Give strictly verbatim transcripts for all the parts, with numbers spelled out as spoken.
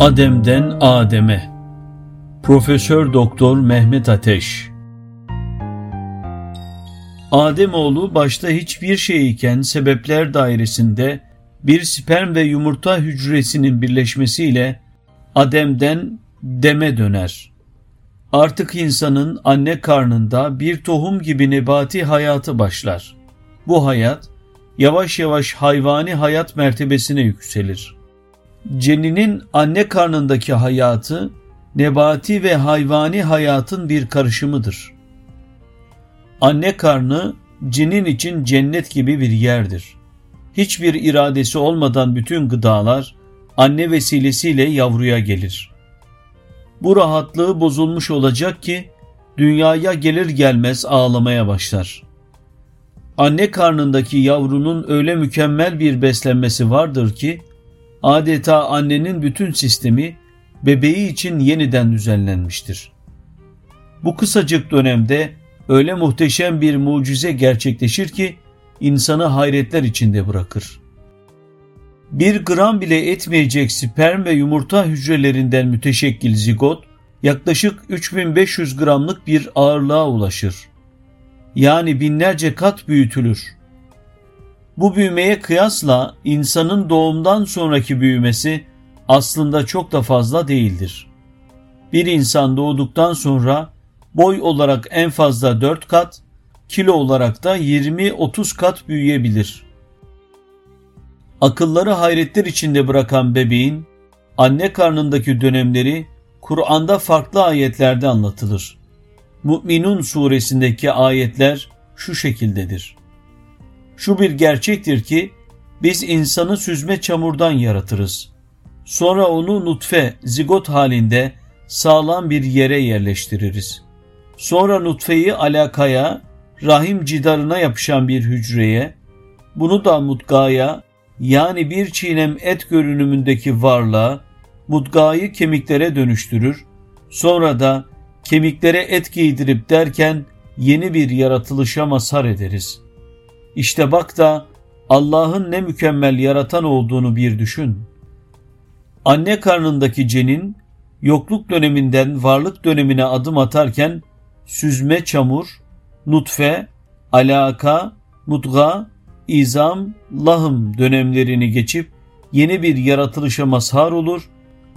Adem'den Adem'e. Profesör Doktor Mehmet Ateş. Ademoğlu başta hiçbir şey iken sebepler dairesinde bir sperm ve yumurta hücresinin birleşmesiyle Adem'den Dem'e döner. Artık insanın anne karnında bir tohum gibi nebati hayatı başlar. Bu hayat yavaş yavaş hayvani hayat mertebesine yükselir. Ceninin anne karnındaki hayatı nebati ve hayvani hayatın bir karışımıdır. Anne karnı cinin için cennet gibi bir yerdir. Hiçbir iradesi olmadan bütün gıdalar anne vesilesiyle yavruya gelir. Bu rahatlığı bozulmuş olacak ki dünyaya gelir gelmez ağlamaya başlar. Anne karnındaki yavrunun öyle mükemmel bir beslenmesi vardır ki adeta annenin bütün sistemi bebeği için yeniden düzenlenmiştir. Bu kısacık dönemde öyle muhteşem bir mucize gerçekleşir ki insanı hayretler içinde bırakır. Bir gram bile etmeyecek sperm ve yumurta hücrelerinden müteşekkil zigot yaklaşık üç bin beş yüz gramlık bir ağırlığa ulaşır. Yani binlerce kat büyütülür. Bu büyümeye kıyasla insanın doğumdan sonraki büyümesi aslında çok da fazla değildir. Bir insan doğduktan sonra boy olarak en fazla dört kat, kilo olarak da yirmi otuz kat büyüyebilir. Akılları hayretler içinde bırakan bebeğin anne karnındaki dönemleri Kur'an'da farklı ayetlerde anlatılır. Mü'minun suresindeki ayetler şu şekildedir. Şu bir gerçektir ki biz insanı süzme çamurdan yaratırız. Sonra onu nutfe, zigot halinde sağlam bir yere yerleştiririz. Sonra nutfeyi alakaya, rahim cidarına yapışan bir hücreye, bunu da mudgaya, yani bir çiğnem et görünümündeki varlığa, mudgayı kemiklere dönüştürür. Sonra da kemiklere et giydirip derken yeni bir yaratılışa mazhar ederiz. İşte bak da Allah'ın ne mükemmel yaratan olduğunu bir düşün. Anne karnındaki cenin yokluk döneminden varlık dönemine adım atarken süzme çamur, nutfe, alaka, mudga, izam, lahım dönemlerini geçip yeni bir yaratılışa mazhar olur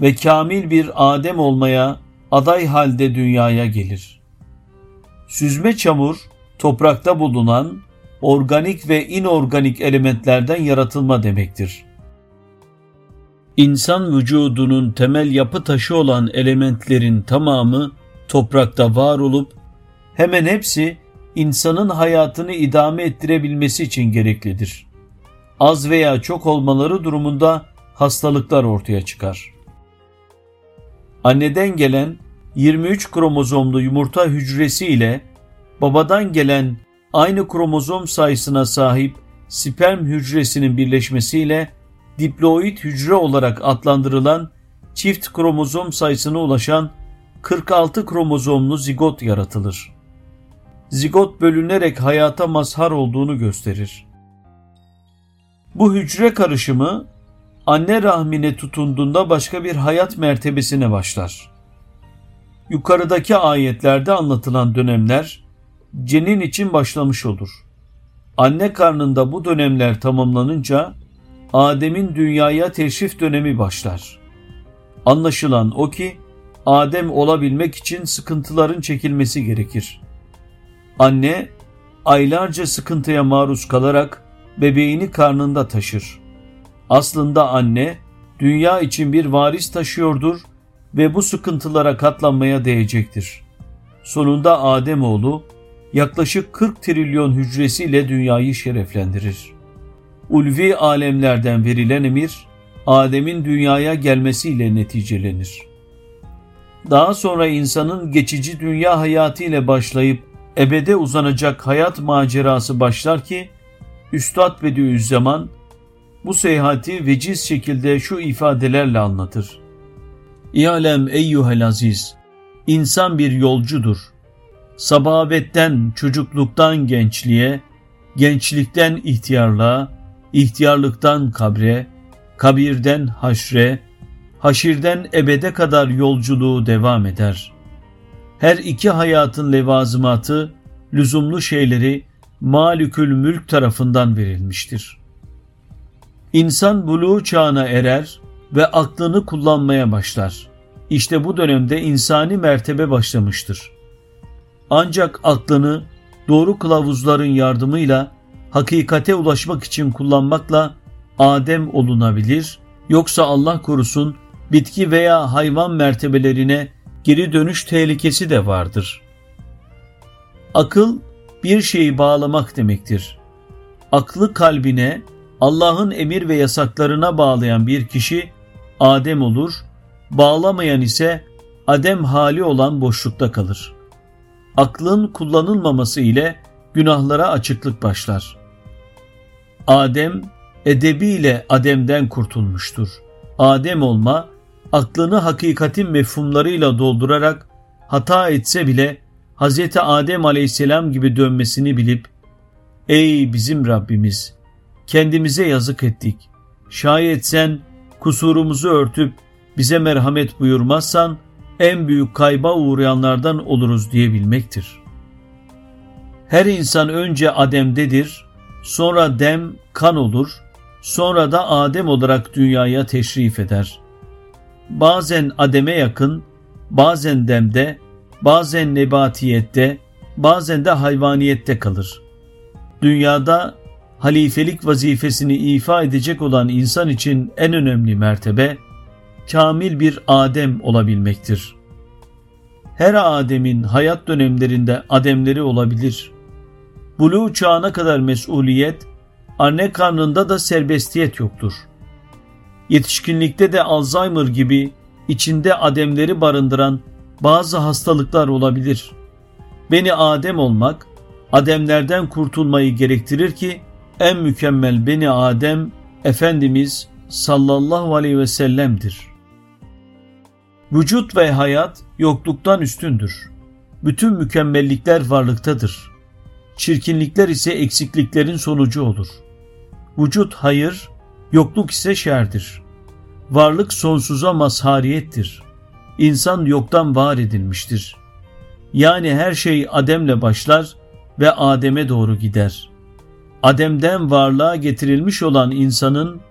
ve kamil bir Adem olmaya aday halde dünyaya gelir. Süzme çamur, toprakta bulunan organik ve inorganik elementlerden yaratılma demektir. İnsan vücudunun temel yapı taşı olan elementlerin tamamı toprakta var olup hemen hepsi insanın hayatını idame ettirebilmesi için gereklidir. Az veya çok olmaları durumunda hastalıklar ortaya çıkar. Anneden gelen yirmi üç kromozomlu yumurta hücresi ile babadan gelen aynı kromozom sayısına sahip sperm hücresinin birleşmesiyle diploid hücre olarak adlandırılan çift kromozom sayısına ulaşan kırk altı kromozomlu zigot yaratılır. Zigot bölünerek hayata mazhar olduğunu gösterir. Bu hücre karışımı anne rahmine tutunduğunda başka bir hayat mertebesine başlar. Yukarıdaki ayetlerde anlatılan dönemler cenin için başlamış olur. Anne karnında bu dönemler tamamlanınca Adem'in dünyaya teşrif dönemi başlar. Anlaşılan o ki Adem olabilmek için sıkıntıların çekilmesi gerekir. Anne aylarca sıkıntıya maruz kalarak bebeğini karnında taşır. Aslında anne dünya için bir varis taşıyordur ve bu sıkıntılara katlanmaya değecektir. Sonunda Ademoğlu yaklaşık kırk trilyon hücresiyle dünyayı şereflendirir. Ulvi alemlerden verilen emir Adem'in dünyaya gelmesiyle neticelenir. Daha sonra insanın geçici dünya hayatı ile başlayıp ebede uzanacak hayat macerası başlar ki Üstad Bediüzzaman bu seyahati veciz şekilde şu ifadelerle anlatır. İ'lem eyyuhel aziz, insan bir yolcudur. Sababetten, çocukluktan gençliğe, gençlikten ihtiyarlığa, ihtiyarlıktan kabre, kabirden haşre, haşirden ebede kadar yolculuğu devam eder. Her iki hayatın levazımatı, lüzumlu şeyleri Malikül Mülk tarafından verilmiştir. İnsan buluğ çağına erer ve aklını kullanmaya başlar. İşte bu dönemde insani mertebe başlamıştır. Ancak aklını doğru kılavuzların yardımıyla hakikate ulaşmak için kullanmakla Adem olunabilir, yoksa Allah korusun bitki veya hayvan mertebelerine geri dönüş tehlikesi de vardır. Akıl bir şeyi bağlamak demektir. Aklı kalbine, Allah'ın emir ve yasaklarına bağlayan bir kişi Adem olur, bağlamayan ise Adem hali olan boşlukta kalır. Aklın kullanılmaması ile günahlara açıklık başlar. Adem, edebiyle Adem'den kurtulmuştur. Adem olma, aklını hakikatin mefhumlarıyla doldurarak hata etse bile Hazreti Adem aleyhisselam gibi dönmesini bilip, "Ey bizim Rabbimiz! Kendimize yazık ettik. Şayet sen kusurumuzu örtüp bize merhamet buyurmazsan en büyük kayba uğrayanlardan oluruz" diyebilmektir. Her insan önce Adem'dedir, sonra dem kan olur, sonra da Adem olarak dünyaya teşrif eder. Bazen Adem'e yakın, bazen demde, bazen nebatiyette, bazen de hayvaniyette kalır. Dünyada halifelik vazifesini ifa edecek olan insan için en önemli mertebe, kamil bir Adem olabilmektir. Her Adem'in hayat dönemlerinde Ademleri olabilir. Buluğ çağına kadar mesuliyet, anne karnında da serbestiyet yoktur. Yetişkinlikte de Alzheimer gibi içinde Ademleri barındıran bazı hastalıklar olabilir. Beni Adem olmak, Ademlerden kurtulmayı gerektirir ki, en mükemmel Beni Adem, Efendimiz sallallahu aleyhi ve sellem'dir. Vücut ve hayat yokluktan üstündür. Bütün mükemmellikler varlıktadır. Çirkinlikler ise eksikliklerin sonucu olur. Vücut hayır, yokluk ise şerdir. Varlık sonsuza mazhariyettir. İnsan yoktan var edilmiştir. Yani her şey Adem'le başlar ve Adem'e doğru gider. Adem'den varlığa getirilmiş olan insanın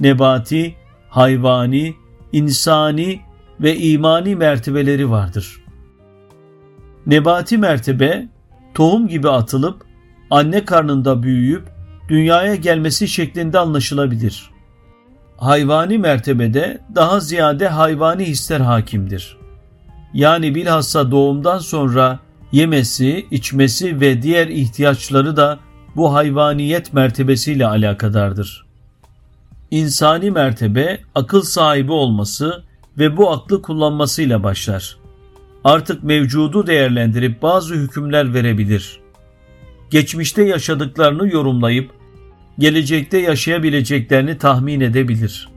nebati, hayvani, insani ve imani mertebeleri vardır. Nebati mertebe, tohum gibi atılıp anne karnında büyüyüp dünyaya gelmesi şeklinde anlaşılabilir. Hayvani mertebede daha ziyade hayvani hisler hakimdir. Yani bilhassa doğumdan sonra yemesi, içmesi ve diğer ihtiyaçları da bu hayvaniyet mertebesiyle alakadardır. İnsani mertebe akıl sahibi olması ve bu aklı kullanmasıyla başlar. Artık mevcudu değerlendirip bazı hükümler verebilir. Geçmişte yaşadıklarını yorumlayıp gelecekte yaşayabileceklerini tahmin edebilir.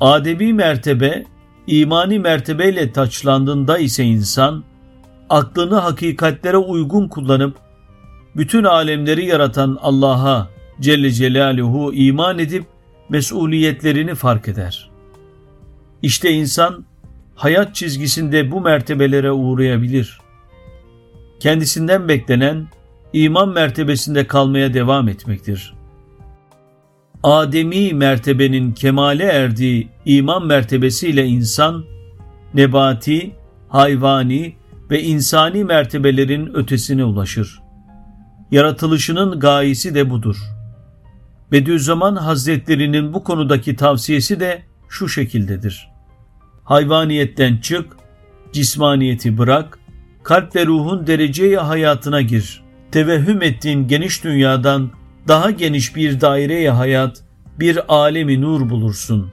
Adebi mertebe, imani mertebeyle taçlandığında ise insan, aklını hakikatlere uygun kullanıp bütün alemleri yaratan Allah'a Celle Celaluhu iman edip mesuliyetlerini fark eder. İşte insan hayat çizgisinde bu mertebelere uğrayabilir. Kendisinden beklenen iman mertebesinde kalmaya devam etmektir. Ademi mertebenin kemale erdiği iman mertebesiyle insan, nebati, hayvani ve insani mertebelerin ötesine ulaşır. Yaratılışının gayesi de budur. Bediüzzaman Hazretleri'nin bu konudaki tavsiyesi de şu şekildedir: hayvaniyetten çık, cismaniyeti bırak, kalp ve ruhun dereceye hayatına gir. Tevehhüm ettiğin geniş dünyadan daha geniş bir daireye hayat, bir alemi nur bulursun.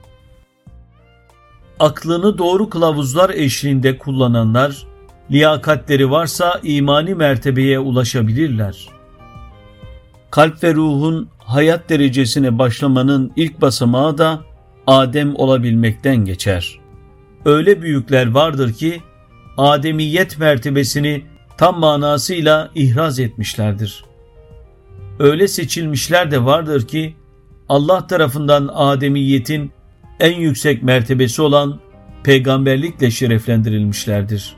Aklını doğru kılavuzlar eşliğinde kullananlar, liyakatleri varsa imani mertebeye ulaşabilirler. Kalp ve ruhun hayat derecesine başlamanın ilk basamağı da Adem olabilmekten geçer. Öyle büyükler vardır ki Ademiyet mertebesini tam manasıyla ihraz etmişlerdir. Öyle seçilmişler de vardır ki Allah tarafından Ademiyetin en yüksek mertebesi olan peygamberlikle şereflendirilmişlerdir.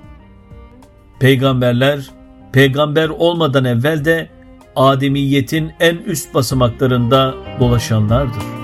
Peygamberler, peygamber olmadan evvel de ademiyetin en üst basamaklarında dolaşanlardır.